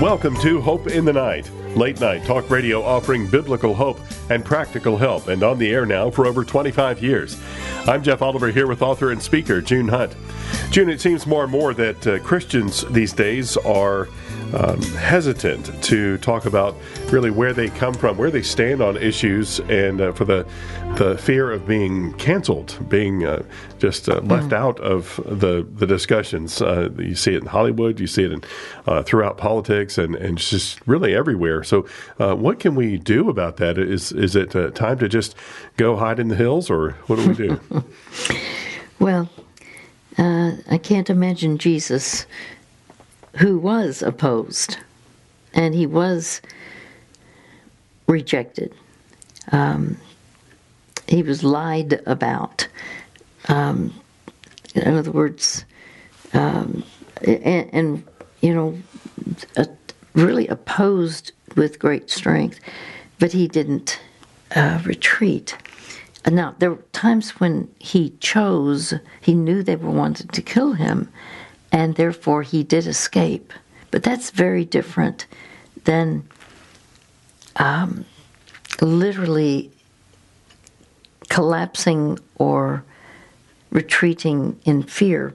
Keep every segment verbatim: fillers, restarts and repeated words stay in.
Welcome to Hope in the Night, late night talk radio offering biblical hope and practical help, and on the air now for over twenty-five years. I'm Jeff Oliver, here with author and speaker June Hunt. June, it seems more and more that uh, Christians these days are um, hesitant to talk about really where they come from, where they stand on issues, and uh, for the the fear of being canceled, being uh, just uh, left mm. out of the, the discussions. Uh, you see it in Hollywood, you see it in, uh, throughout politics, And, and just really everywhere. So uh, what can we do about that? Is is it uh, time to just go hide in the hills, or what do we do? Well, uh, I can't imagine Jesus, who was opposed, and he was rejected. Um, he was lied about. Um, in other words, um, and, and, you know, Uh, really opposed with great strength, but he didn't uh, retreat. Now, there were times when he chose, he knew they were wanted to kill him, and therefore he did escape. But that's very different than um, literally collapsing or retreating in fear.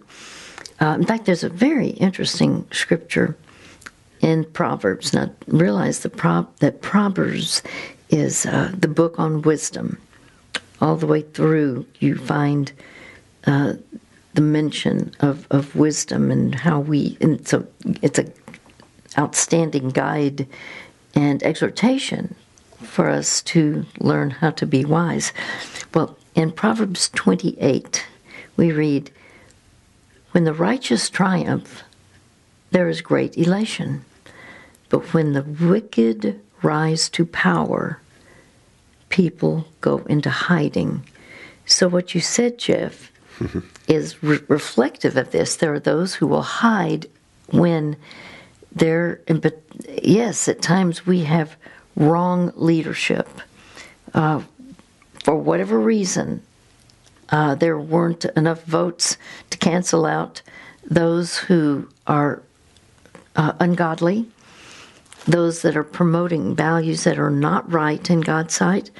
Uh, in fact, there's a very interesting scripture in Proverbs. Now, realize the pro- that Proverbs is uh, the book on wisdom. All the way through, you find uh, the mention of, of wisdom and how we. And so, it's an outstanding guide and exhortation for us to learn how to be wise. Well, in Proverbs twenty-eight, we read, "When the righteous triumph, there is great elation. But when the wicked rise to power, people go into hiding." So what you said, Jeff, is re- reflective of this. There are those who will hide when they're... But yes, at times we have wrong leadership. Uh, for whatever reason, uh, there weren't enough votes to cancel out those who are uh, ungodly, those that are promoting values that are not right in God's sight.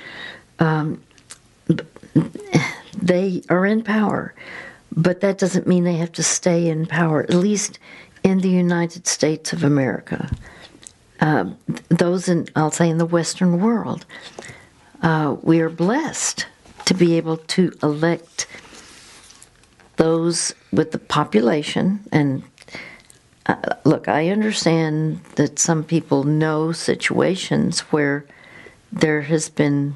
Um, they are in power, but that doesn't mean they have to stay in power, at least in the United States of America. Uh, those in, I'll say, in the Western world, uh, we are blessed to be able to elect those with the population. And Uh, look, I understand that some people know situations where there has been,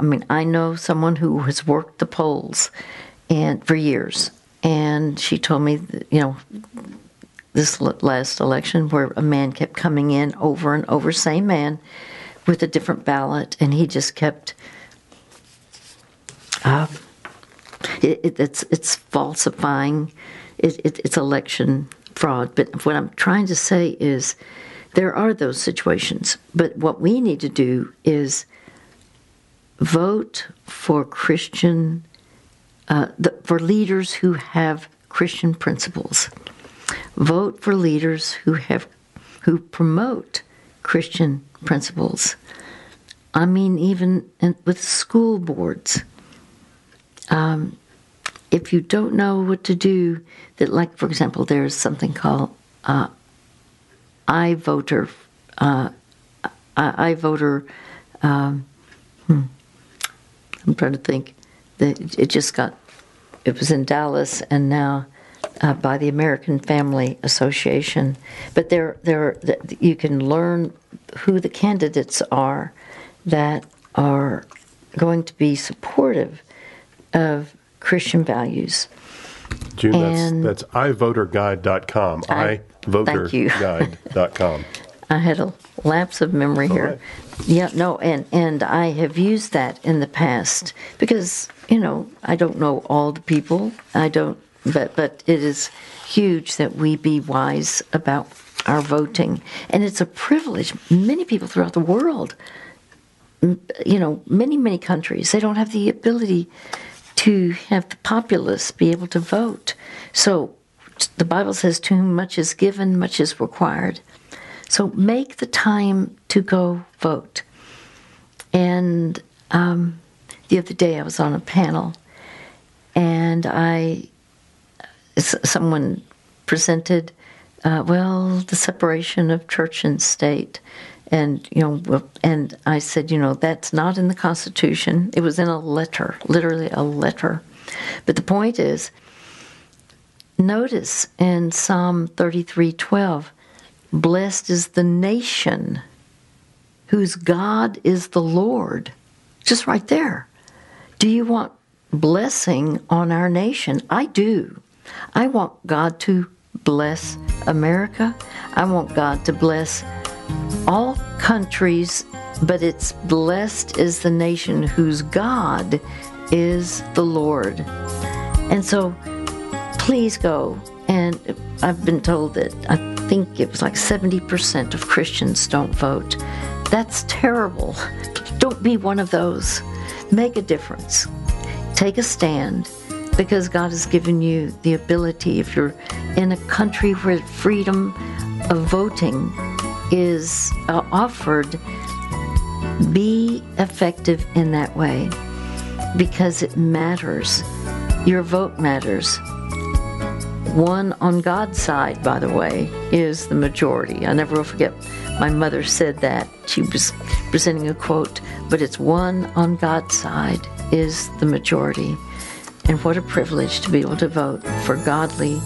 I mean, I know someone who has worked the polls and for years, and she told me, that, you know, this last election where a man kept coming in over and over, same man, with a different ballot, and he just kept, uh, it, it, it's, it's falsifying, it, it, it's election fraud. But what I'm trying to say is there are those situations. But what we need to do is vote for Christian, uh, the, for leaders who have Christian principles. Vote for leaders who have, who promote Christian principles. I mean, even in, with school boards. Um, If you don't know what to do, that, like, for example, there's something called uh, iVoter, uh, iVoter, um, hmm, I'm trying to think, it just got, it was in Dallas and now uh, by the American Family Association. But there, there, you can learn who the candidates are that are going to be supportive of Christian values. June, and that's, that's i voter guide dot com. I, i voter guide dot com. I had a lapse of memory All here. Right. Yeah, no, and, and I have used that in the past because, you know, I don't know all the people. I don't, but, but it is huge that we be wise about our voting. And it's a privilege. Many people throughout the world, you know, many, many countries, they don't have the ability to have the populace be able to vote. So the Bible says, to whom much is given, much is required. So make the time to go vote. And um, the other day I was on a panel, and I someone presented, uh, well, the separation of church and state. And, you know, and I said, you know, that's not in the Constitution. It was in a letter, literally a letter. But the point is, notice in Psalm thirty-three twelve, blessed is the nation whose God is the Lord. Just right there. Do you want blessing on our nation? I do. I want God to bless America. I want God to bless all countries, but it's blessed is the nation whose God is the Lord. And so please go. And I've been told that I think it was like seventy percent of Christians don't vote. That's terrible. Don't be one of those. Make a difference. Take a stand, because God has given you the ability. If you're in a country where freedom of voting is uh, offered, be effective in that way, because it matters. Your vote matters. One on God's side, by the way, is the majority. I never will forget, my mother said that. She was presenting a quote, but it's one on God's side is the majority. And what a privilege to be able to vote for godly.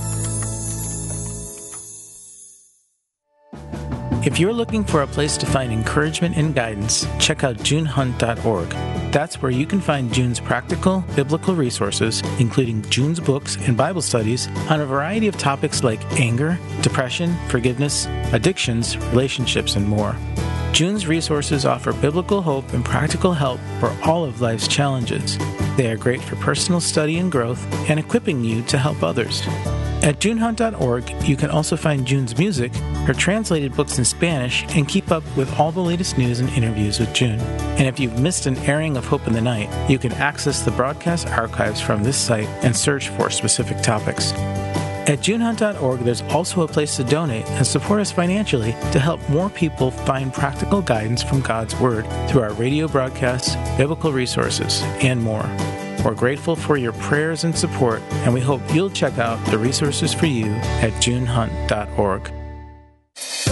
If you're looking for a place to find encouragement and guidance, check out June Hunt dot org. That's where you can find June's practical, biblical resources, including June's books and Bible studies on a variety of topics like anger, depression, forgiveness, addictions, relationships, and more. June's resources offer biblical hope and practical help for all of life's challenges. They are great for personal study and growth, and equipping you to help others. At June Hunt dot org, you can also find June's music, her translated books in Spanish, and keep up with all the latest news and interviews with June. And if you've missed an airing of Hope in the Night, you can access the broadcast archives from this site and search for specific topics. At June Hunt dot org, there's also a place to donate and support us financially to help more people find practical guidance from God's Word through our radio broadcasts, biblical resources, and more. We're grateful for your prayers and support, and we hope you'll check out the resources for you at June Hunt dot org.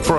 For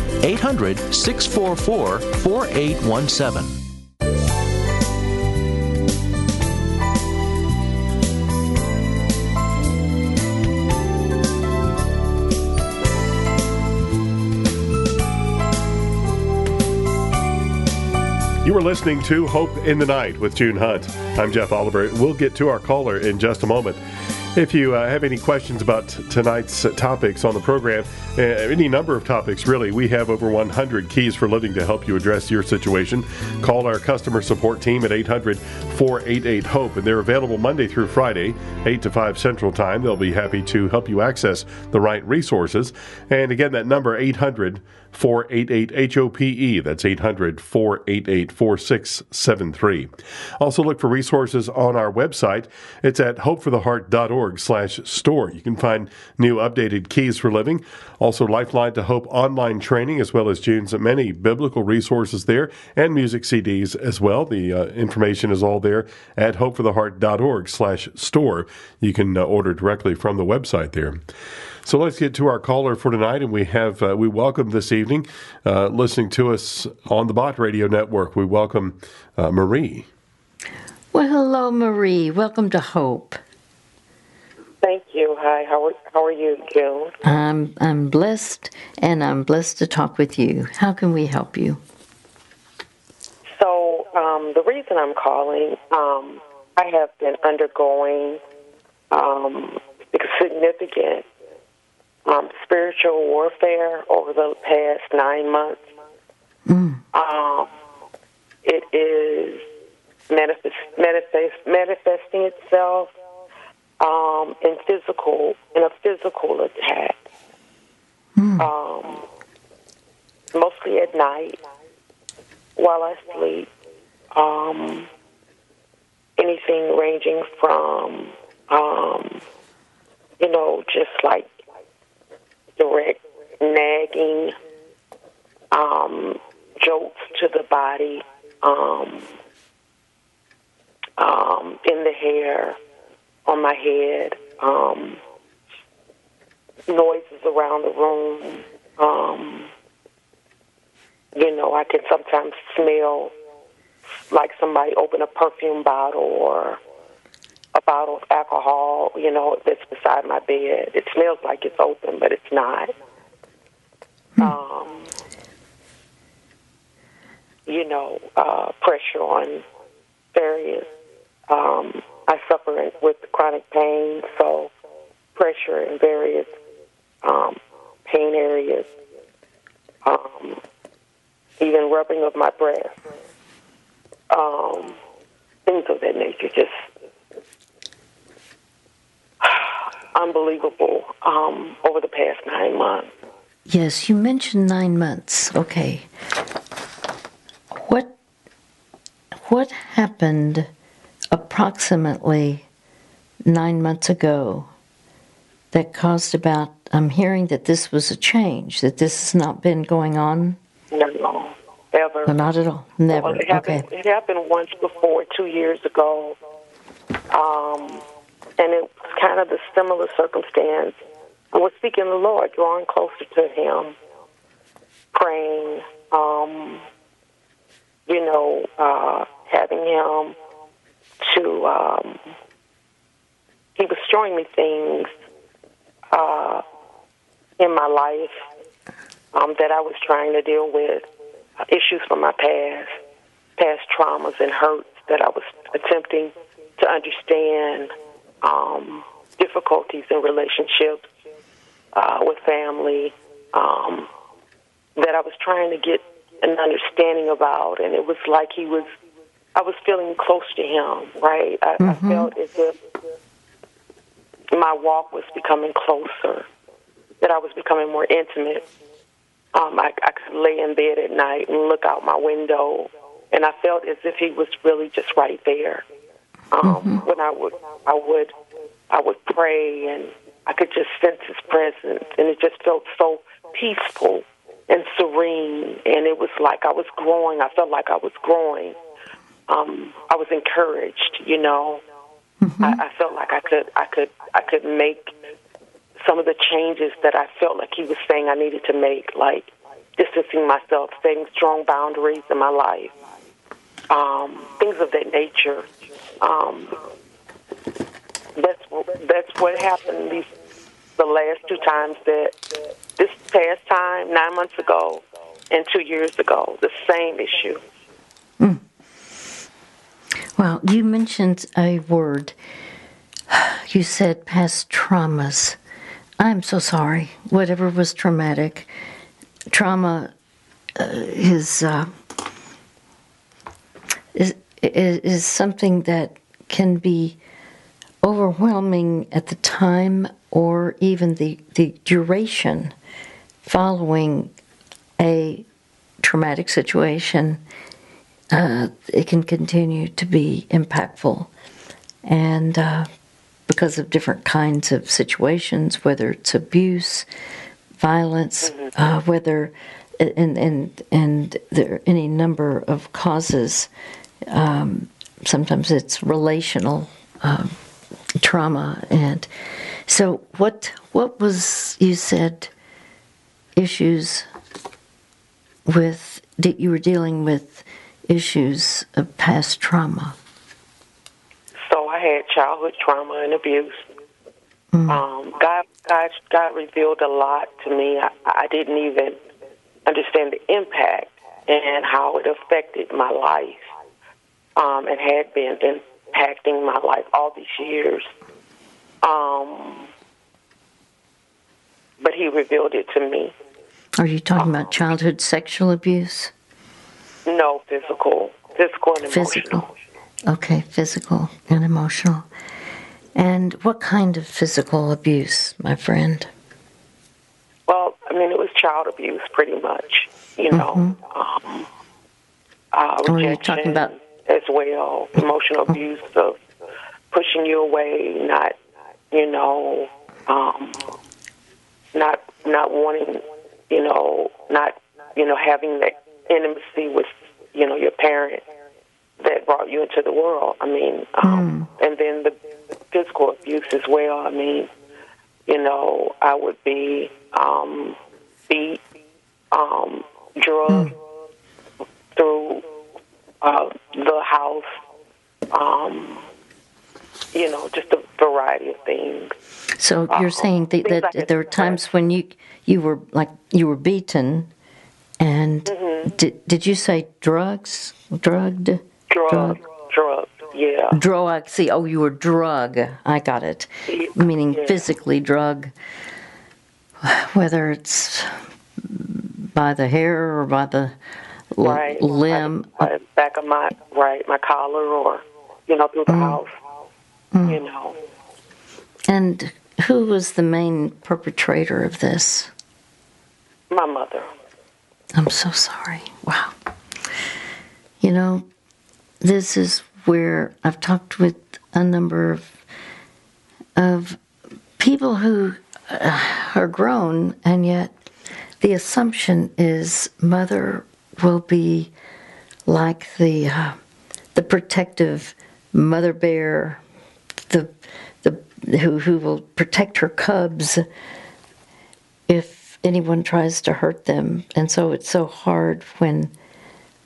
hundred, six four four, four eight one seven. You are listening to Hope in the Night with June Hunt. I'm Jeff Oliver. We'll get to our caller in just a moment. If you uh, have any questions about t- tonight's uh, topics on the program, uh, any number of topics, really, we have over one hundred keys for living to help you address your situation. Call our customer support team at eight hundred, four eight eight, HOPE, and they're available Monday through Friday, eight to five Central Time. They'll be happy to help you access the right resources. And again, that number, eight hundred, four eight eight, HOPE. That's eight hundred, four eight eight, four six seven three. Also, look for resources on our website. It's at hope for the heart dot org slash store. You can find new updated keys for living. Also, Lifeline to Hope online training, as well as June's many biblical resources there, and music C Ds as well. The uh, information is all there at hope for the heart dot org slash store. You can uh, order directly from the website there. So let's get to our caller for tonight, and we have uh, we welcome this evening, uh, listening to us on the Bot Radio Network, we welcome uh, Marie. Well, hello, Marie. Welcome to Hope. Thank you. Hi. How are, how are you, June? I'm I'm blessed, and I'm blessed to talk with you. How can we help you? So um, the reason I'm calling, um, I have been undergoing um, significant um, spiritual warfare over the past nine months. Mm. Um, it is manifest, manifest, manifesting itself. Um, in physical, in a physical attack, mm. um, mostly at night while I sleep. Um, anything ranging from, um, you know, just like direct nagging, um, jolts to the body, um, um, in the hair, on my head, um, noises around the room. Um, you know, I can sometimes smell like somebody opened a perfume bottle or a bottle of alcohol, you know, that's beside my bed. It smells like it's open, but it's not. Hmm. Um, you know, uh, pressure on various... Um, I suffer with chronic pain, so pressure in various um, pain areas, um, even rubbing of my breast, um, things of that nature, just unbelievable um, over the past nine months. Yes, you mentioned nine months. Okay. What, what happened approximately nine months ago that caused about, I'm hearing that this was a change, that this has not been going on? No, no ever. Well, not at all, never. Well, it happened, okay. It happened once before, two years ago, um, and it was kind of a similar circumstance. I was seeking the Lord, drawing closer to Him, praying, um, you know, uh, having Him to, um, He was showing me things uh, in my life um, that I was trying to deal with, uh, issues from my past, past traumas and hurts that I was attempting to understand, um, difficulties in relationships uh, with family um, that I was trying to get an understanding about, and it was like He was I was feeling close to Him, right? I, mm-hmm. I felt as if my walk was becoming closer, that I was becoming more intimate. Um, I, I could lay in bed at night and look out my window, and I felt as if He was really just right there. Um, mm-hmm. When I would, I would, I would pray, and I could just sense His presence, and it just felt so peaceful and serene. And it was like I was growing. I felt like I was growing. Um, I was encouraged, you know. Mm-hmm. I, I felt like I could, I could, I could make some of the changes that I felt like He was saying I needed to make, like distancing myself, setting strong boundaries in my life, um, things of that nature. Um, that's that's what happened these the last two times that this past time, nine months ago, and two years ago, the same issue. Mm. Well, you mentioned a word. You said past traumas. I'm so sorry. Whatever was traumatic, trauma uh, is, uh, is is something that can be overwhelming at the time, or even the, the duration following a traumatic situation. Uh, it can continue to be impactful, and uh, because of different kinds of situations, whether it's abuse, violence, mm-hmm. uh, whether and and and there are any number of causes. Um, sometimes it's relational uh, trauma, and so what? What was you said? Issues with that you were dealing with. Issues of past trauma. had childhood trauma and abuse. Mm-hmm. Um, God, God, God revealed a lot to me. I, I didn't even understand the impact and how it affected my life, um, and had been impacting my life all these years. Um, but he revealed it to me. Are you talking um, about childhood sexual abuse? No, physical. Physical and emotional. Physical. Okay, physical and emotional. And what kind of physical abuse, my friend? Well, I mean, it was child abuse, pretty much. You know, mm-hmm. um, uh, rejection, oh, you're talking about as well, emotional mm-hmm. abuse of pushing you away, not, you know, um, not not wanting, you know, not, you know, having that intimacy with, you know, your parent that brought you into the world. I mean, um, mm. and then the physical abuse as well. I mean, you know, I would be um, beat, um, drugged mm. through uh, the house, um, you know, just a variety of things. So you're uh, saying that, that like there were times when you you were like you were beaten, and mm-hmm. did did you say drugs, drugged, drugged, drugged? drugged. Yeah. Drug, see, oh, you were drug. I got it. Yeah. Meaning yeah. physically drug, whether it's by the hair or by the right. l- limb. By the, by the back of my, right, my collar or, you know, through the mm. house, mm. you know. And who was the main perpetrator of this? My mother. I'm so sorry. Wow. You know, this is where I've talked with a number of of people who uh, are grown, and yet the assumption is mother will be like the uh, the protective mother bear, the the who who will protect her cubs if anyone tries to hurt them, and so it's so hard when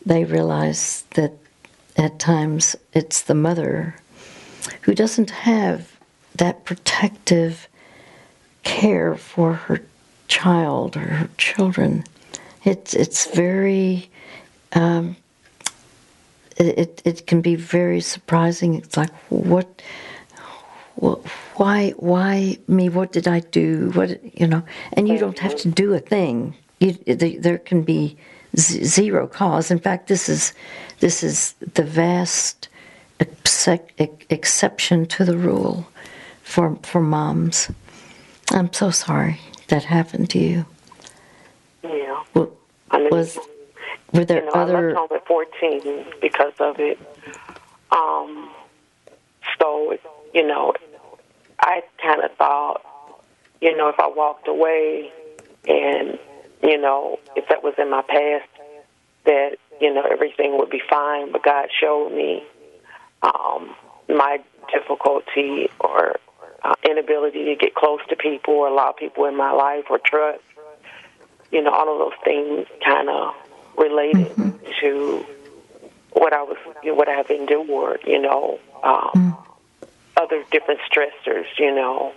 they realize that. At times, it's the mother who doesn't have that protective care for her child or her children. It's it's very, um, it it can be very surprising. It's like what, what, why why me? What did I do? What you know? And you don't have to do a thing. You, there can be zero cause. In fact, this is this is the vast exec- exception to the rule for for moms. I'm so sorry that happened to you. Yeah. Well, I mean, was were there you know, other? I left home at fourteen because of it. Um. So you know, I kind of thought, you know, if I walked away and. You know, if that was in my past, that, you know, everything would be fine. But God showed me um, my difficulty or uh, inability to get close to people or allow people in my life or trust. You know, all of those things kind of related mm-hmm. to what I was, what I have endured, you know, um, mm. other different stressors, you know,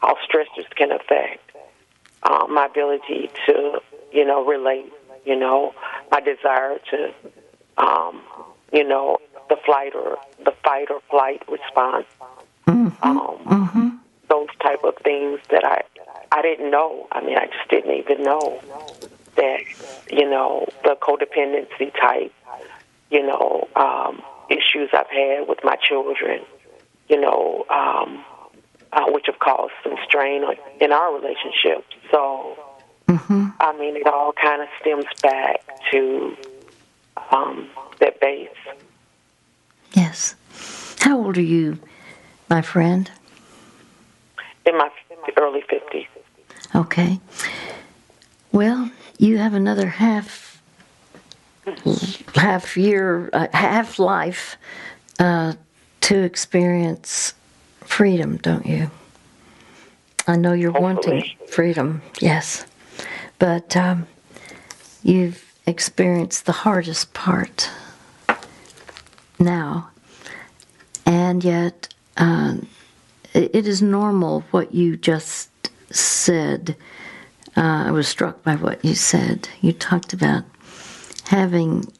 how stressors can affect. Uh, my ability to, you know, relate, you know, my desire to, um, you know, the flight or the fight or flight response, mm-hmm. Um, mm-hmm. those type of things that I, I didn't know. I mean, I just didn't even know that, you know, the codependency type, you know, um, issues I've had with my children, you know, um, Uh, which have caused some strain in our relationship. So, mm-hmm. I mean, it all kind of stems back to um, that base. Yes. How old are you, my friend? In my early fifties. Okay. Well, you have another half half year, uh, half life uh, to experience. Freedom, don't you? I know you're Hopefully. wanting freedom, yes. But um, you've experienced the hardest part now. And yet, uh, it is normal what you just said. Uh, I was struck by what you said. You talked about having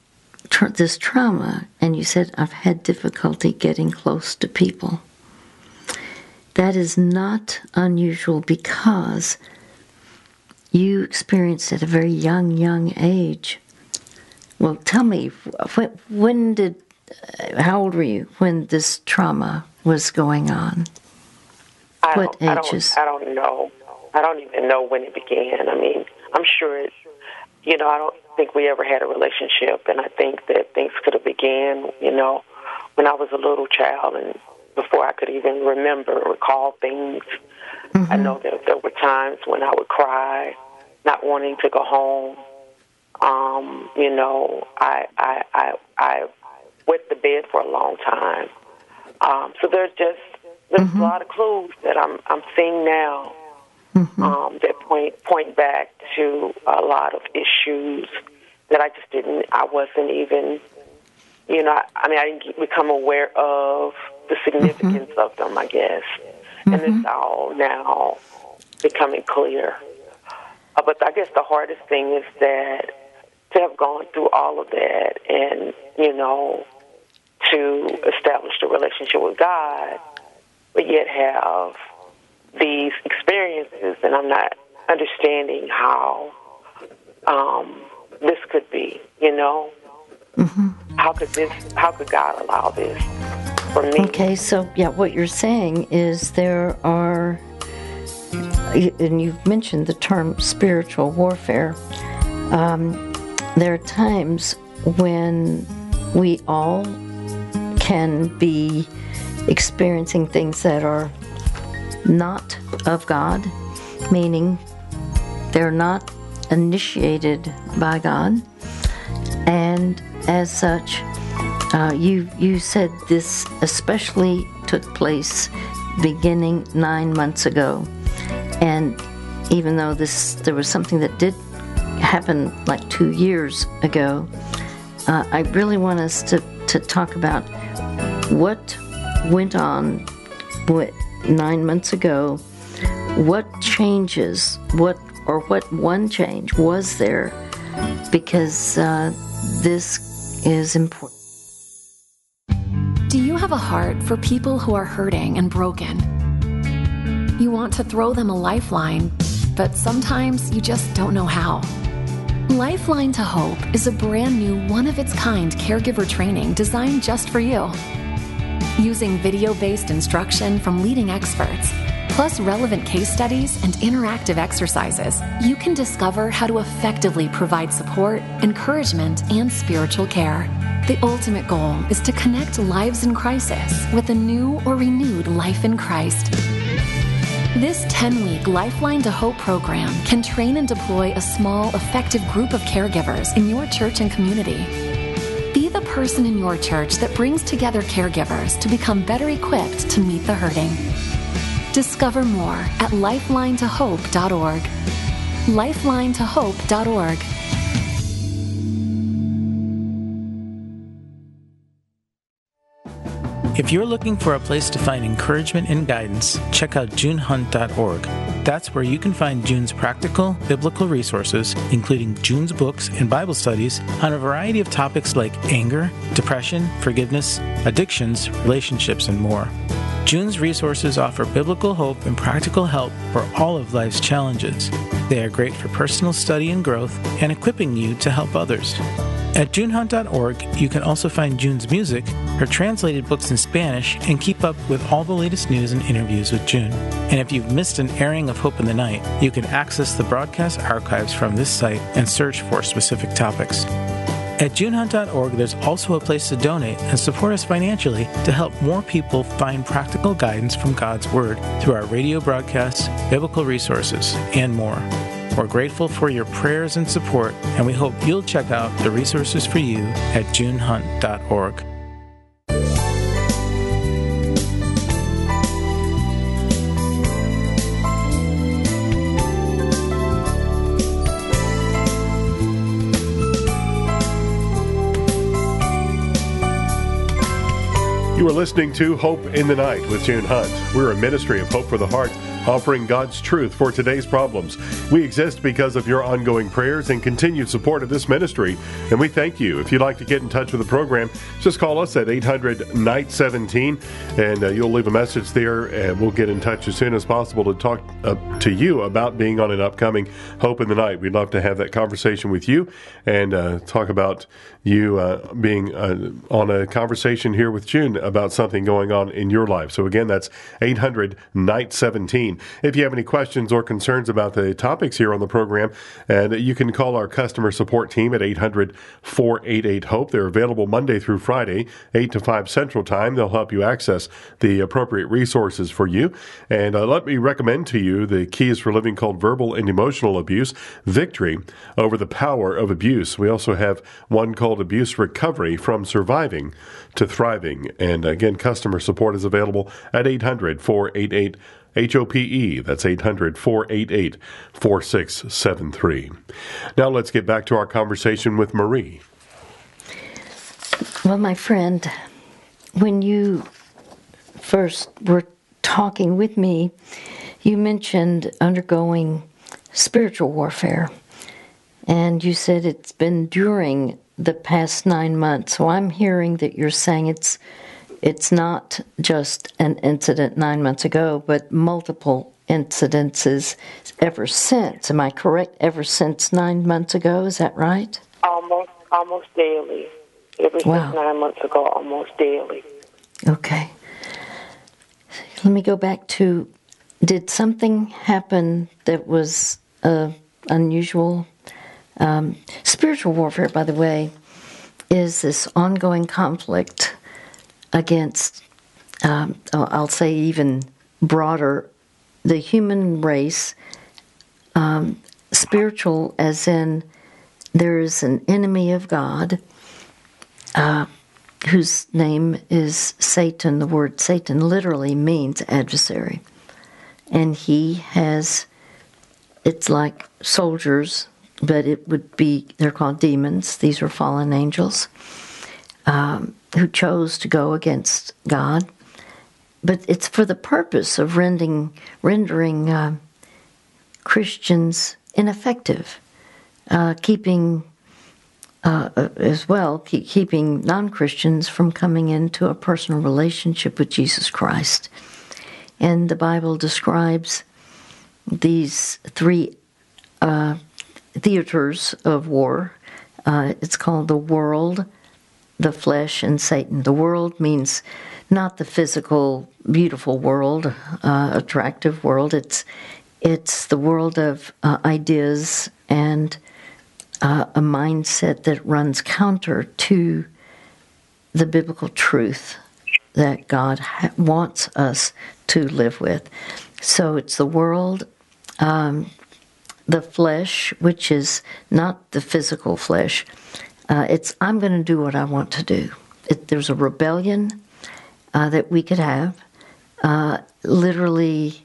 tra- this trauma, and you said, I've had difficulty getting close to people. That is not unusual because you experienced at a very young, young age. Well, tell me, when, when did, how old were you when this trauma was going on? I what ages? I don't, I don't know. I don't even know when it began. I mean, I'm sure it, you know, I don't think we ever had a relationship, and I think that things could have began, you know, when I was a little child and before I could even remember or recall things. Mm-hmm. I know that there were times when I would cry, not wanting to go home. Um, you know, I, I, I, I wet the bed for a long time. Um, so there's just there's mm-hmm. a lot of clues that I'm I'm seeing now. Mm-hmm. Um, that point point back to a lot of issues that I just didn't, I wasn't even, you know, I, I mean, I didn't become aware of the significance mm-hmm. of them, I guess. Mm-hmm. And it's all now becoming clear. Uh, but I guess the hardest thing is that to have gone through all of that and, you know, to establish the relationship with God, but yet have these experiences, and I'm not understanding how um, this could be, you know? Mm-hmm. How could this, how could God allow this for me? Okay, so, yeah, what you're saying is there are, and you've mentioned the term spiritual warfare, um, there are times when we all can be experiencing things that are not of God, meaning they're not initiated by God, and as such, uh, you you said this especially took place beginning nine months ago, and even though this there was something that did happen like two years ago, uh, I really want us to to talk about what went on with. Nine months ago, what changes, what or what one change was there? Because uh, this is important. Do you have a heart for people who are hurting and broken? You want to throw them a lifeline, but sometimes you just don't know how. Lifeline to Hope is a brand new, one-of-its-kind caregiver training designed just for you. Using video-based instruction from leading experts, plus relevant case studies and interactive exercises, you can discover how to effectively provide support, encouragement, and spiritual care. The ultimate goal is to connect lives in crisis with a new or renewed life in Christ. This ten-week Lifeline to Hope program can train and deploy a small, effective group of caregivers in your church and community. Be the person in your church that brings together caregivers to become better equipped to meet the hurting. Discover more at lifeline to hope dot org. lifeline to hope dot org. If you're looking for a place to find encouragement and guidance, check out June Hunt dot org. That's where you can find June's practical, biblical resources, including June's books and Bible studies on a variety of topics like anger, depression, forgiveness, addictions, relationships, and more. June's resources offer biblical hope and practical help for all of life's challenges. They are great for personal study and growth and equipping you to help others. At June Hunt dot org, you can also find June's music, her translated books in Spanish, and keep up with all the latest news and interviews with June. And if you've missed an airing of Hope in the Night, you can access the broadcast archives from this site and search for specific topics. At June Hunt dot org, there's also a place to donate and support us financially to help more people find practical guidance from God's Word through our radio broadcasts, biblical resources, and more. We're grateful for your prayers and support, and we hope you'll check out the resources for you at June Hunt dot org. You are listening to Hope in the Night with June Hunt. We're a ministry of Hope for the Heart, offering God's truth for today's problems. We exist because of your ongoing prayers and continued support of this ministry, and we thank you. If you'd like to get in touch with the program, just call us at eight hundred, nine one seven, and uh, you'll leave a message there, and we'll get in touch as soon as possible to talk uh, to you about being on an upcoming Hope in the Night. We'd love to have that conversation with you and uh, talk about you uh, being uh, on a conversation here with June about something going on in your life. So again, that's eight hundred, nine one seven. If you have any questions or concerns about the topics here on the program, and you can call our customer support team at eight hundred, four eight eight, HOPE. They're available Monday through Friday, eight to five Central Time. They'll help you access the appropriate resources for you. And uh, let me recommend to you the Keys for Living called Verbal and Emotional Abuse, Victory Over the Power of Abuse. We also have one called Abuse Recovery from Surviving to Thriving. And again, customer support is available at eight hundred, four eight eight, HOPE. H O P E, that's eight hundred, four eight eight, four six seven three. Now let's get back to our conversation with Marie. Well, my friend, when you first were talking with me, you mentioned undergoing spiritual warfare, and you said it's been during the past nine months. So I'm hearing that you're saying it's It's not just an incident nine months ago, but multiple incidences ever since. Am I correct? Ever since nine months ago, is that right? Almost, almost daily. Ever wow. since nine months ago, almost daily. Okay. Let me go back to, did something happen that was uh, unusual? Um, spiritual warfare, by the way, is this ongoing conflict against, um, I'll say even broader, the human race, um, spiritual as in there is an enemy of God uh, whose name is Satan. The word Satan literally means adversary. And he has, it's like soldiers, but it would be, they're called demons. These are fallen angels. Um, who chose to go against God, but it's for the purpose of rending, rendering uh, Christians ineffective, uh, keeping uh, as well, keep, keeping non-Christians from coming into a personal relationship with Jesus Christ. And the Bible describes these three uh, theaters of war. Uh, it's called the world, the flesh, and Satan. The world means not the physical, beautiful world, uh, attractive world. It's it's the world of uh, ideas and uh, a mindset that runs counter to the biblical truth that God ha- wants us to live with. So it's the world, um, the flesh, which is not the physical flesh. Uh, it's, I'm going to do what I want to do. It, there's a rebellion uh, that we could have. Uh, literally,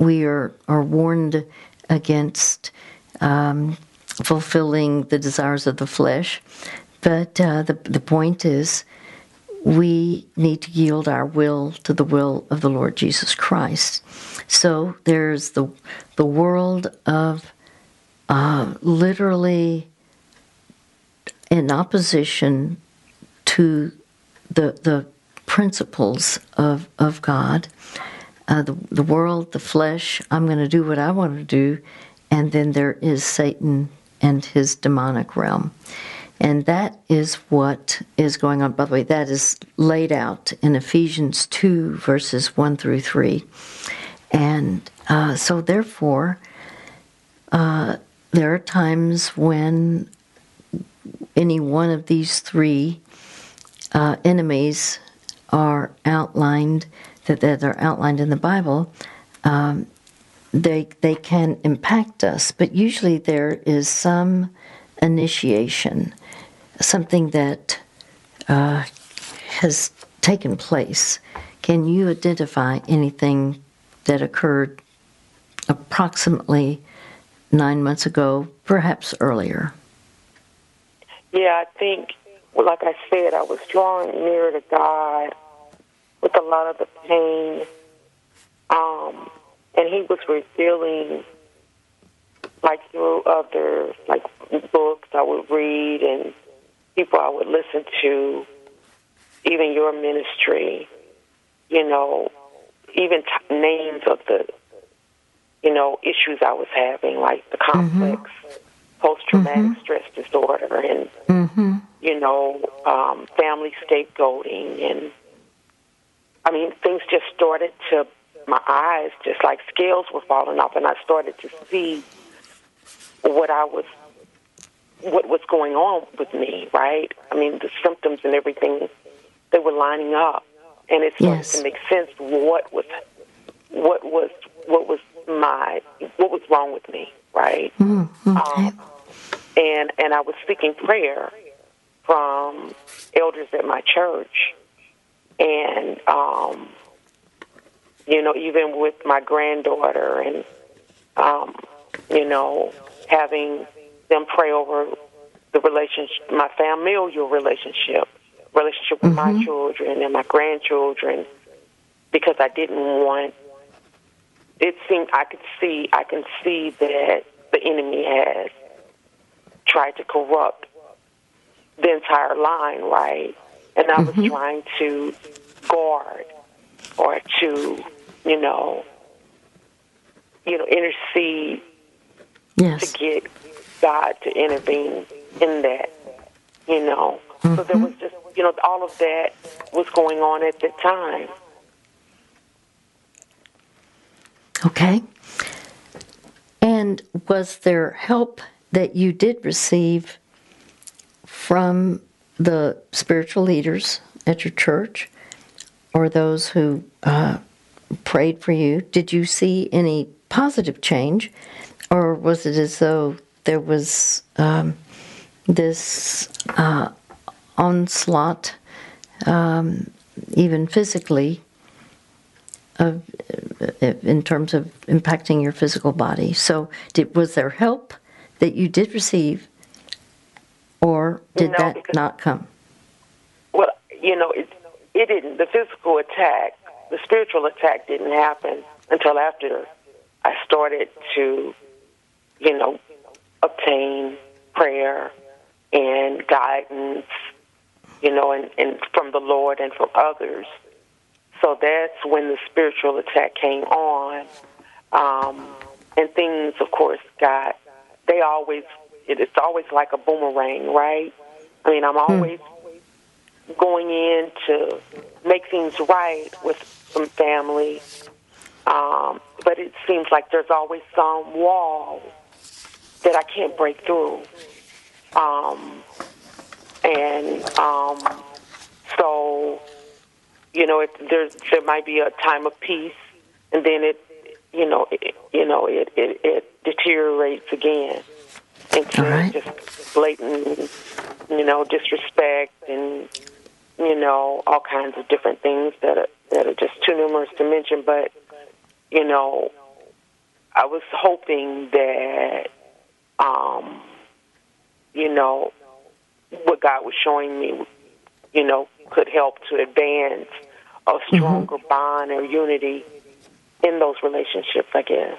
we are, are warned against um, fulfilling the desires of the flesh. But uh, the, the point is, we need to yield our will to the will of the Lord Jesus Christ. So there's the, the world of uh, literally in opposition to the the principles of of God, uh, the the world, the flesh. I'm going to do what I want to do, and then there is Satan and his demonic realm, and that is what is going on. By the way, that is laid out in Ephesians two verses one through three, and uh, so therefore, uh, there are times when any one of these three uh, enemies are outlined, that they're outlined in the Bible, um, they they can impact us. But usually there is some initiation, something that uh, has taken place. Can you identify anything that occurred approximately nine months ago, perhaps earlier? Yeah, I think, like I said, I was drawing near to God with a lot of the pain. Um, and he was revealing, like, through other, like, books I would read and people I would listen to, even your ministry, you know, even t- names of the, you know, issues I was having, like the complex mm-hmm. post-traumatic mm-hmm. stress disorder and, mm-hmm. you know, um, family scapegoating. And, I mean, things just started to, my eyes just like scales were falling off, and I started to see what I was, what was going on with me, right? I mean, the symptoms and everything, they were lining up. And it started yes. to make sense what was, what was, what was my, what was wrong with me, right? Mm-hmm. Um, and and I was seeking prayer from elders at my church, and um, you know, even with my granddaughter, and um, you know, having them pray over the relationship, my familial relationship. relationship with mm-hmm. my children and my grandchildren, because I didn't want, it seemed, I could see, I can see that the enemy has tried to corrupt the entire line, right? And I mm-hmm. was trying to guard or to, you know, you know, intercede yes. to get God to intervene in that, you know. Mm-hmm. So there was just, you know, all of that was going on at the time. Okay. And was there help that you did receive from the spiritual leaders at your church or those who uh, prayed for you? Did you see any positive change, or was it as though there was um, this... Uh, onslaught, um, even physically, of, in terms of impacting your physical body? So did, was there help that you did receive, or did no, that because, not come? Well, you know, it, it didn't. The physical attack, the spiritual attack didn't happen until after I started to, you know, obtain prayer and guidance, you know, and, and from the Lord and from others. So that's when the spiritual attack came on. Um, and things, of course, got, they always, it, it's always like a boomerang, right? I mean, I'm always hmm. going in to make things right with some family. Um, but it seems like there's always some wall that I can't break through. Um, and, um, so, you know, it, there's, there might be a time of peace, and then it, you know, it, you know, it, it, it deteriorates again into right. just blatant, you know, disrespect and, you know, all kinds of different things that are, that are just too numerous to mention. But, you know, I was hoping that, um, you know, what God was showing me, you know, could help to advance a stronger mm-hmm. bond or unity in those relationships, I guess.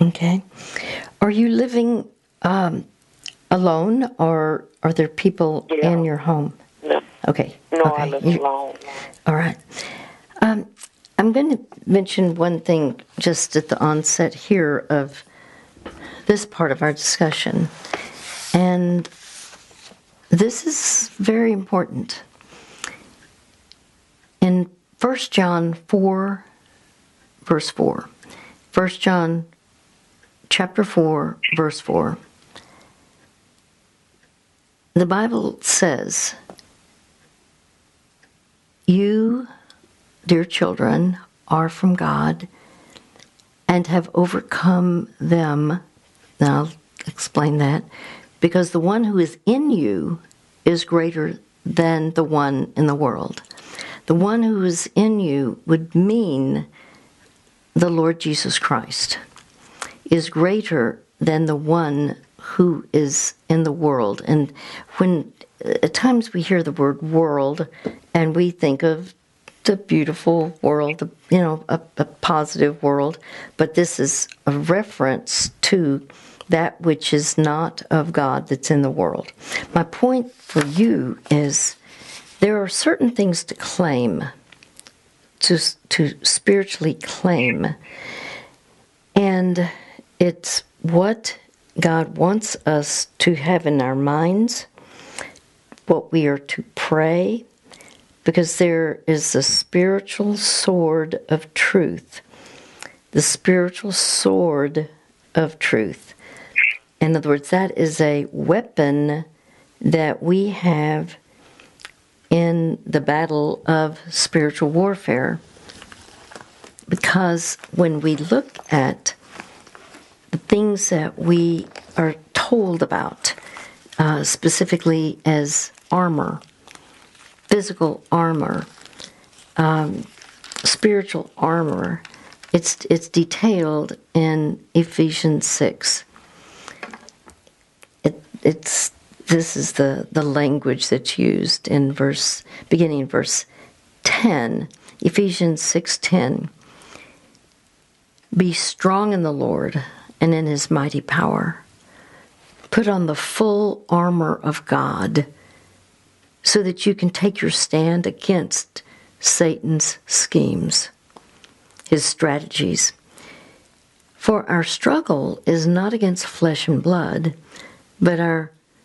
Okay. Are you living um, alone, or are there people yeah. in your home? No. Okay. No, okay. I live You're... alone. All right. Um, I'm going to mention one thing just at the onset here of this part of our discussion. And this is very important. In First John four, verse four, First John chapter four, verse four, the Bible says, "You, dear children, are from God and have overcome them." Now, I'll explain that. "Because the one who is in you is greater than the one in the world." The one who is in you would mean the Lord Jesus Christ is greater than the one who is in the world. And when at times we hear the word world and we think of a beautiful world, you know, a, a positive world, but this is a reference to that which is not of God that's in the world. My point for you is there are certain things to claim, to to spiritually claim, and it's what God wants us to have in our minds, what we are to pray, because there is a spiritual sword of truth, the spiritual sword of truth. In other words, that is a weapon that we have in the battle of spiritual warfare. Because when we look at the things that we are told about, uh, specifically as armor, physical armor, um, spiritual armor, it's it's detailed in Ephesians six. It, it's this is the, the language that's used in verse beginning in verse ten, Ephesians six ten. Be strong in the Lord and in his mighty power. Put on the full armor of God, so that you can take your stand against Satan's schemes, his strategies. For our struggle is not against flesh and blood, but our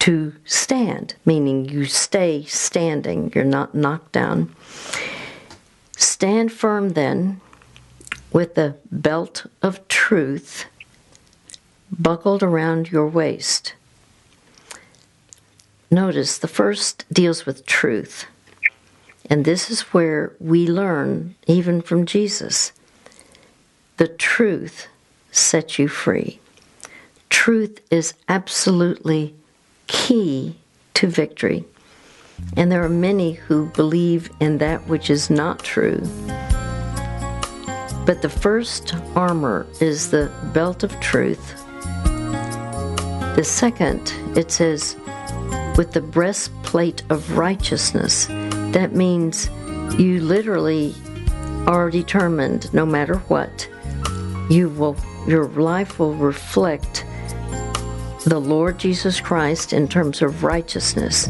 to stand, meaning you stay standing, you're not knocked down. Stand firm then, with the belt of truth buckled around your waist. Notice the first deals with truth. And this is where we learn, even from Jesus, the truth sets you free. Truth is absolutely key to victory. And there are many who believe in that which is not true. But the first armor is the belt of truth. The second, it says, with the breastplate of righteousness. That means you literally are determined, no matter what, you will, your life will reflect the Lord Jesus Christ in terms of righteousness.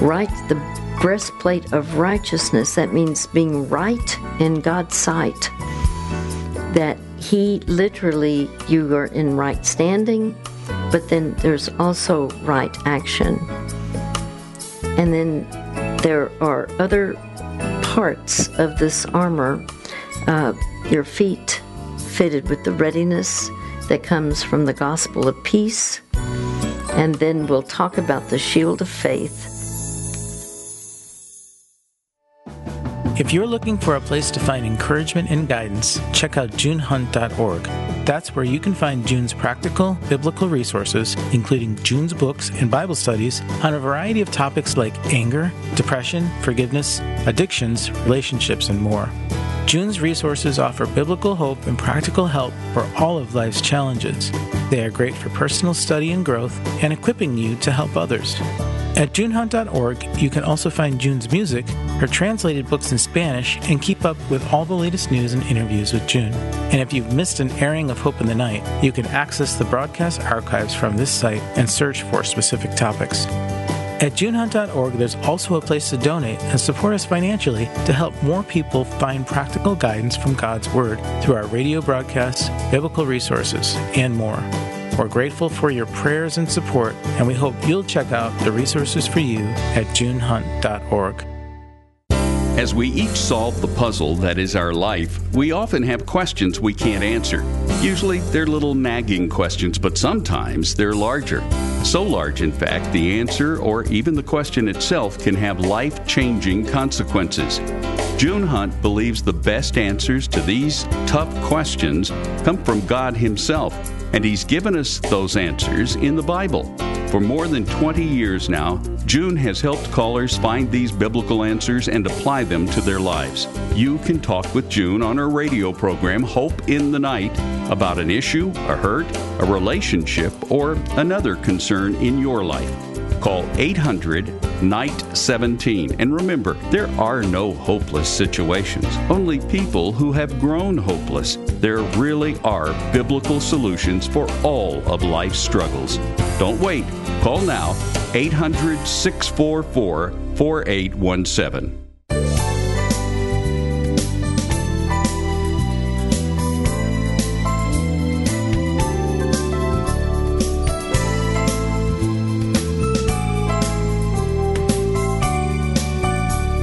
Right, the breastplate of righteousness, that means being right in God's sight. That he literally, you are in right standing, but then there's also right action. And then there are other parts of this armor. Uh, your feet fitted with the readiness that comes from the gospel of peace. And then we'll talk about the shield of faith. If you're looking for a place to find encouragement and guidance, check out June Hunt dot org. That's where you can find June's practical biblical resources, including June's books and Bible studies on a variety of topics like anger, depression, forgiveness, addictions, relationships, and more. June's resources offer biblical hope and practical help for all of life's challenges. They are great for personal study and growth and equipping you to help others. At June Hunt dot org, you can also find June's music, her translated books in Spanish, and keep up with all the latest news and interviews with June. And if you've missed an airing of Hope in the Night, you can access the broadcast archives from this site and search for specific topics. At June Hunt dot org, there's also a place to donate and support us financially to help more people find practical guidance from God's Word through our radio broadcasts, biblical resources, and more. We're grateful for your prayers and support, and we hope you'll check out the resources for you at June Hunt dot org. As we each solve the puzzle that is our life, we often have questions we can't answer. Usually they're little nagging questions, but sometimes they're larger. So large, in fact, the answer or even the question itself can have life-changing consequences. June Hunt believes the best answers to these tough questions come from God Himself, and He's given us those answers in the Bible. For more than twenty years now, June has helped callers find these biblical answers and apply them to their lives. You can talk with June on her radio program, Hope in the Night, about an issue, a hurt, a relationship, or another concern in your life. Call eight hundred, N I G H T one seven. And remember, there are no hopeless situations, only people who have grown hopeless. There really are biblical solutions for all of life's struggles. Don't wait. Call now, eight hundred, six four four, four eight one seven.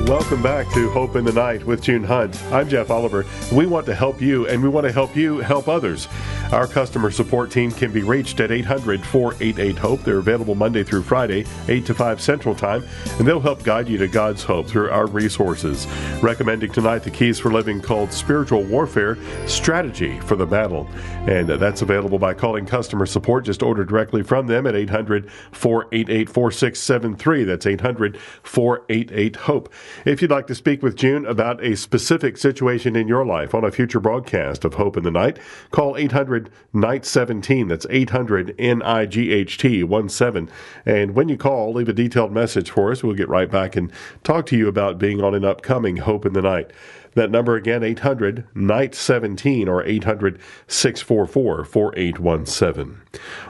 Welcome back to Hope in the Night with June Hunt. I'm Jeff Oliver. We want to help you, and we want to help you help others. Our customer support team can be reached at eight hundred, four eight eight, HOPE. They're available Monday through Friday, eight to five Central Time, and they'll help guide you to God's hope through our resources. Recommending tonight the Keys for Living called Spiritual Warfare Strategy for the Battle. And that's available by calling customer support. Just order directly from them at eight hundred, four eight eight, four six seven three. That's eight hundred, four eight eight, HOPE. If you'd like to speak with June about a specific situation in your life on a future broadcast of Hope in the Night, call eight hundred, N I G H T one seven. That's eight hundred, N I G H T one seven. And when you call, leave a detailed message for us. We'll get right back and talk to you about being on an upcoming Hope in the Night. That number again, eight hundred, N I G H T one seven or eight hundred, six four four, four eight one seven.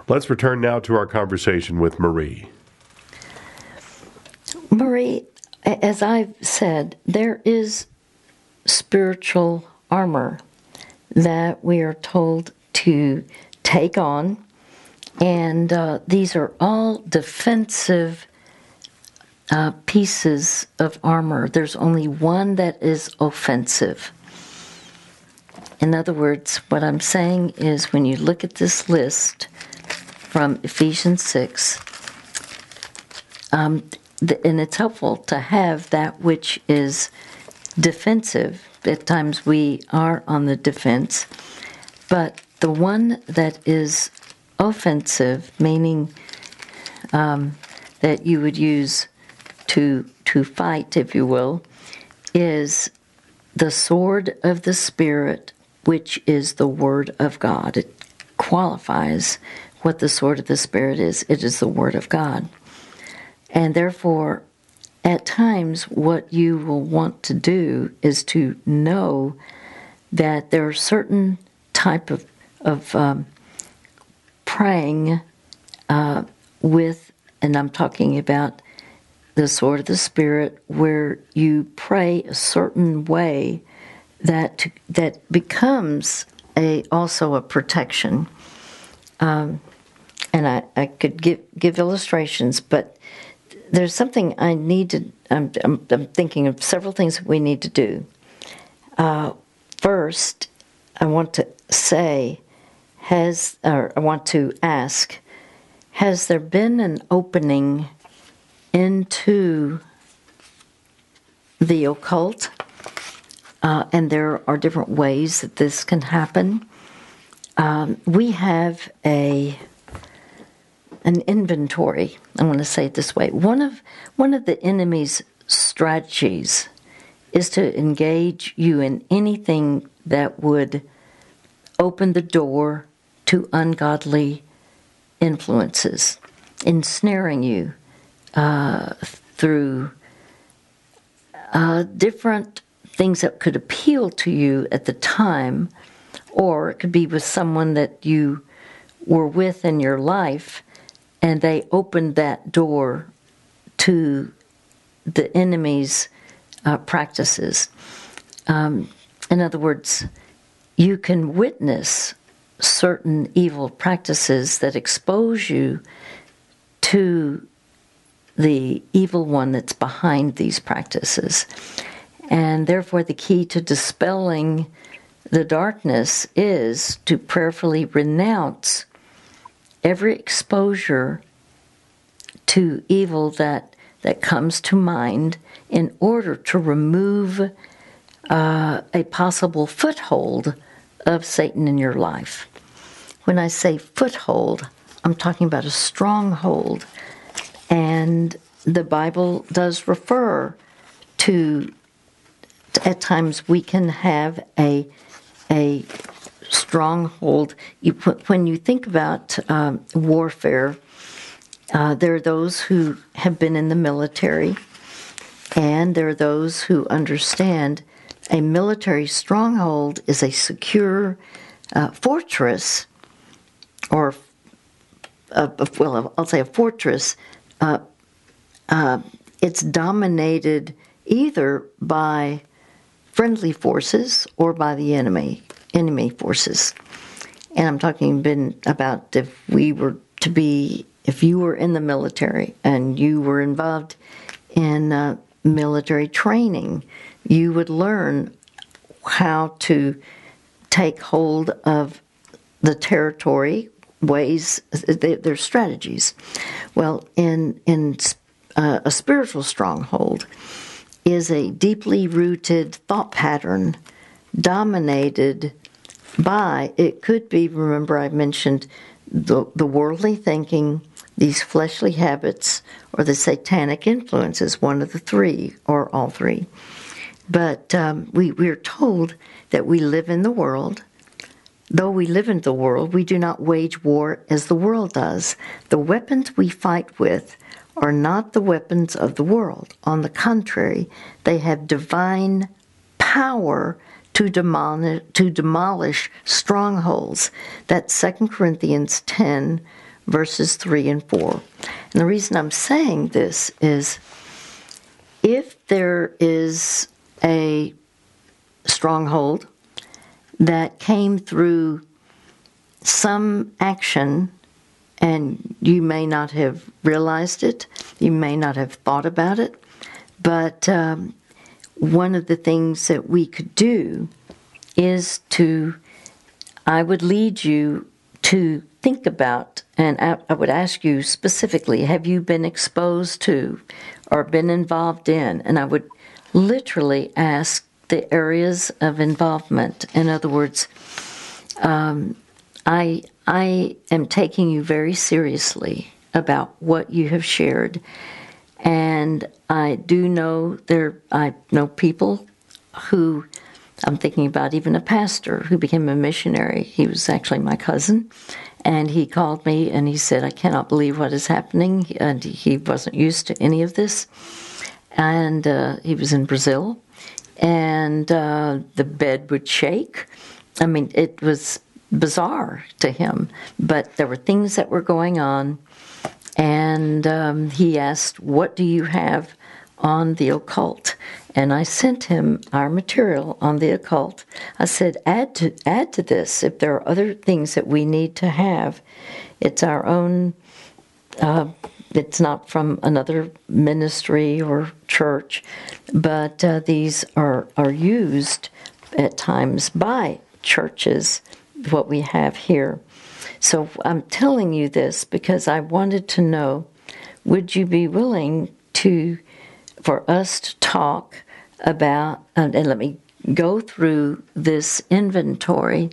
Let's return now to our conversation with Marie. Marie, as I've said, there is spiritual armor that we are told to take on, and uh, these are all defensive uh, pieces of armor. There's only one that is offensive. In other words, what I'm saying is when you look at this list from Ephesians six, um, and it's helpful to have that which is defensive. At times we are on the defense, but the one that is offensive, meaning um, that you would use to to fight, if you will, is the sword of the Spirit, which is the Word of God. It qualifies what the sword of the Spirit is. It is the Word of God. And therefore, at times, what you will want to do is to know that there are certain type of of um, praying uh, with, and I'm talking about the sword of the Spirit, where you pray a certain way that that becomes a also a protection. Um, and I, I could give give illustrations, but there's something I need to, I'm, I'm, I'm thinking of several things that we need to do. Uh, first, I want to say, has, or I want to ask, has there been an opening into the occult? Uh, and there are different ways that this can happen. Um, we have a... an inventory. I'm going to say it this way. One of one of the enemy's strategies is to engage you in anything that would open the door to ungodly influences, ensnaring you uh, through uh, different things that could appeal to you at the time, or it could be with someone that you were with in your life, and they opened that door to the enemy's uh, practices. Um, in other words, you can witness certain evil practices that expose you to the evil one that's behind these practices. And therefore, the key to dispelling the darkness is to prayerfully renounce every exposure to evil that, that comes to mind in order to remove uh, a possible foothold of Satan in your life. When I say foothold, I'm talking about a stronghold. And the Bible does refer to, at times we can have a a stronghold. You, when you think about um, warfare, uh, there are those who have been in the military, and there are those who understand a military stronghold is a secure uh, fortress, or a, a, well, I'll say a fortress. Uh, uh, it's dominated either by friendly forces or by the enemy, enemy forces. And I'm talking been about if we were to be, if you were in the military and you were involved in uh, military training, you would learn how to take hold of the territory, ways, their strategies. Well, in in uh, a spiritual stronghold is a deeply rooted thought pattern dominated by, it could be, remember I mentioned the, the worldly thinking, these fleshly habits, or the satanic influences, one of the three, or all three. But um, we, we are told that we live in the world. Though we live in the world, we do not wage war as the world does. The weapons we fight with are not the weapons of the world. On the contrary, they have divine power to demolish, to demolish strongholds. That's Second Corinthians ten, verses three and four. And the reason I'm saying this is if there is a stronghold that came through some action, and you may not have realized it, you may not have thought about it, but um, one of the things that we could do is to, I would lead you to think about, and I, I would ask you specifically, have you been exposed to or been involved in? And I would literally ask the areas of involvement. In other words, um, I I am taking you very seriously about what you have shared, and I do know there. I know people who, I'm thinking about even a pastor who became a missionary. He was actually my cousin, and he called me and he said, "I cannot believe what is happening," and he wasn't used to any of this, and uh, he was in Brazil. And uh, the bed would shake. I mean, it was bizarre to him. But there were things that were going on. And um, he asked, what do you have on the occult? And I sent him our material on the occult. I said, add to, add to this if there are other things that we need to have. It's our own, uh, it's not from another ministry or church, but uh, these are, are used at times by churches, what we have here. So I'm telling you this because I wanted to know, would you be willing to, for us to talk about, and let me go through this inventory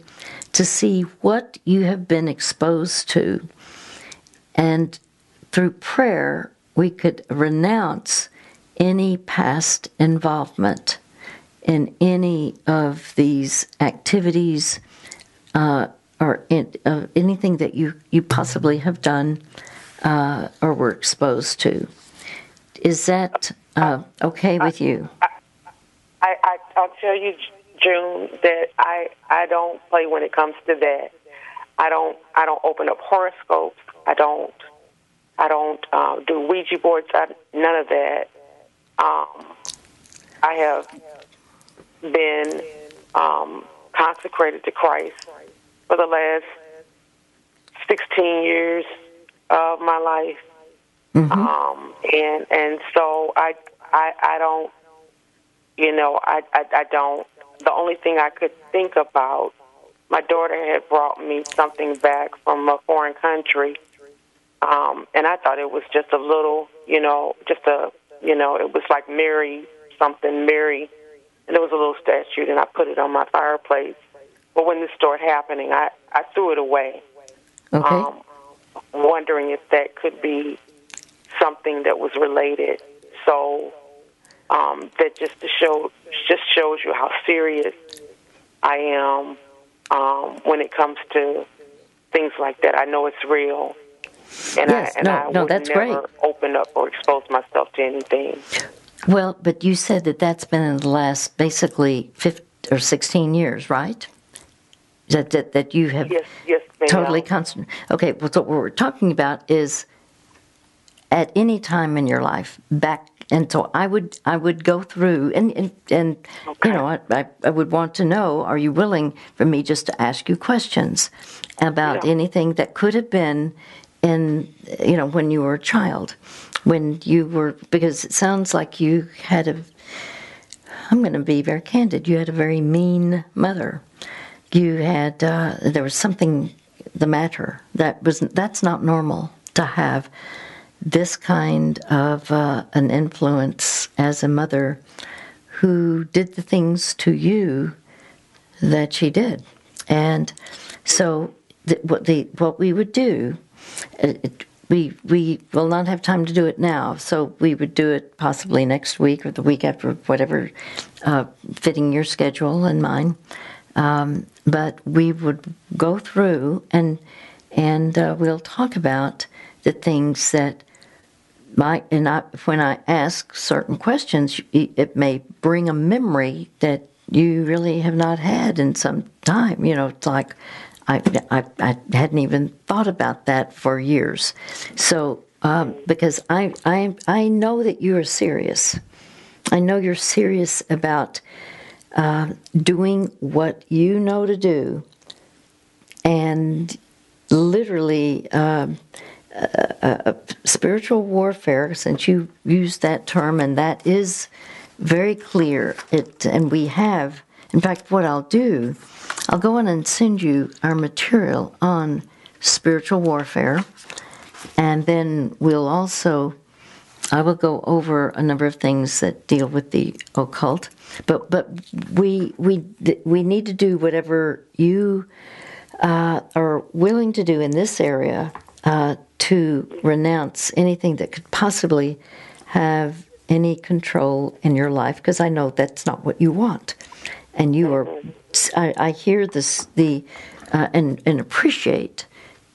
to see what you have been exposed to. And through prayer, we could renounce any past involvement in any of these activities uh, or in, uh, anything that you, you possibly have done uh, or were exposed to. Is that uh, okay with you? I, I, I, I'll tell you, June, that I, I don't play when it comes to that. I don't I don't open up horoscopes. I don't I don't uh, do Ouija boards, I, none of that. Um, I have been um, consecrated to Christ for the last sixteen years of my life. Mm-hmm. Um, and and so I, I I don't, you know, I, I, I don't. The only thing I could think about, my daughter had brought me something back from a foreign country. Um, and I thought it was just a little, you know, just a, you know, it was like Mary something, Mary. And there was a little statue, and I put it on my fireplace. But when this started happening, I, I threw it away. Okay. Um, wondering if that could be something that was related. So um, that just to show just shows you how serious I am um, when it comes to things like that. I know it's real. And yes, I, and no, I no, would that's never great. Open up or expose myself to anything. Well, but you said that that's been in the last basically fifteen or sixteen years, right? That that, that you have yes, yes, totally constant. Okay, well, so what we're talking about is at any time in your life, back, and so I would I would go through, and, and, and okay. you know, I, I, I would want to know, are you willing for me just to ask you questions about yeah. anything that could have been in, you know, when you were a child? When you were, because it sounds like you had a, I'm going to be very candid, you had a very mean mother. You had, uh, there was something the matter. That was, that's not normal to have this kind of uh, an influence as a mother who did the things to you that she did. And so the, what, the, what we would do, it, We we will not have time to do it now, so we would do it possibly next week or the week after, whatever, uh, fitting your schedule and mine. Um, but we would go through and and uh, we'll talk about the things that might. And I, when I ask certain questions, it may bring a memory that you really have not had in some time. You know, it's like. I, I, I hadn't even thought about that for years. So, um, because I, I I know that you are serious. I know you're serious about uh, doing what you know to do and literally uh, uh, uh, spiritual warfare, since you used that term, and that is very clear. It, and we have, in fact, what I'll do, I'll go in and send you our material on spiritual warfare, and then we'll also, I will go over a number of things that deal with the occult, but but we we we need to do whatever you uh, are willing to do in this area uh, to renounce anything that could possibly have any control in your life, because I know that's not what you want, and you are... I, I hear this the uh, and and appreciate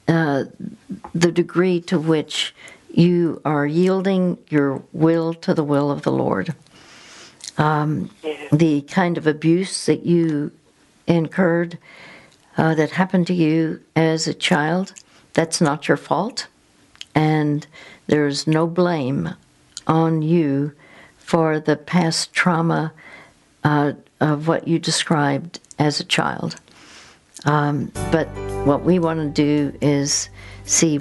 uh, the degree to which you are yielding your will to the will of the Lord. Um, the kind of abuse that you incurred uh, that happened to you as a child, that's not your fault, and there's no blame on you for the past trauma uh, of what you described as a child. Um, but what we want to do is see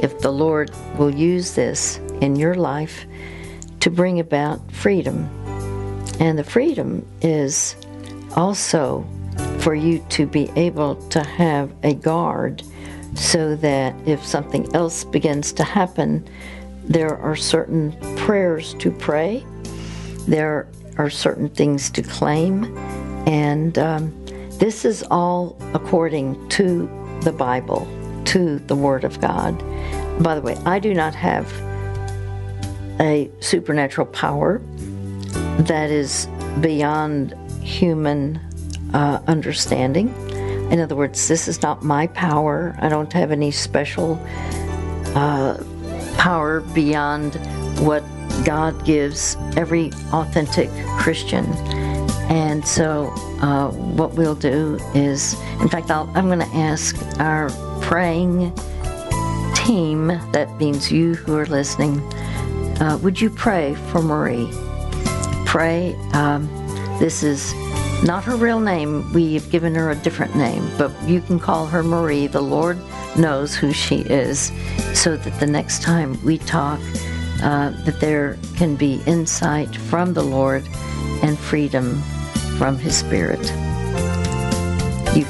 if the Lord will use this in your life to bring about freedom. And the freedom is also for you to be able to have a guard so that if something else begins to happen, there are certain prayers to pray. There are certain things to claim. And um, this is all according to the Bible, to the Word of God. By the way, I do not have a supernatural power that is beyond human uh, understanding. In other words, this is not my power. I don't have any special uh, power beyond what God gives every authentic Christian. And so uh, what we'll do is, in fact, I'll, I'm going to ask our praying team, that means you who are listening, uh, would you pray for Marie? Pray. Um, this is not her real name. We have given her a different name, but you can call her Marie. The Lord knows who she is, so that the next time we talk, uh, that there can be insight from the Lord and freedom from His Spirit. You.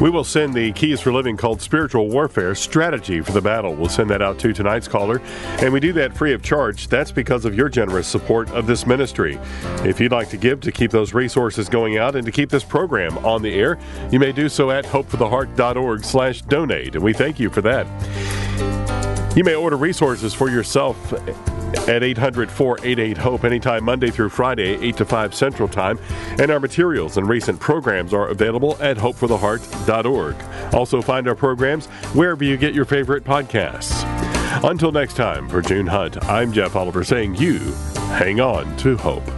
We will send the Keys for Living called Spiritual Warfare Strategy for the Battle. We'll send that out to tonight's caller, and we do that free of charge. That's because of your generous support of this ministry. If you'd like to give to keep those resources going out and to keep this program on the air, you may do so at hope for the heart dot org slash donate, and we thank you for that. You may order resources for yourself at eight hundred, four eight eight, HOPE anytime Monday through Friday, eight to five Central Time. And our materials and recent programs are available at hope for the heart dot org. Also find our programs wherever you get your favorite podcasts. Until next time, for June Hunt, I'm Jeff Oliver saying you hang on to hope.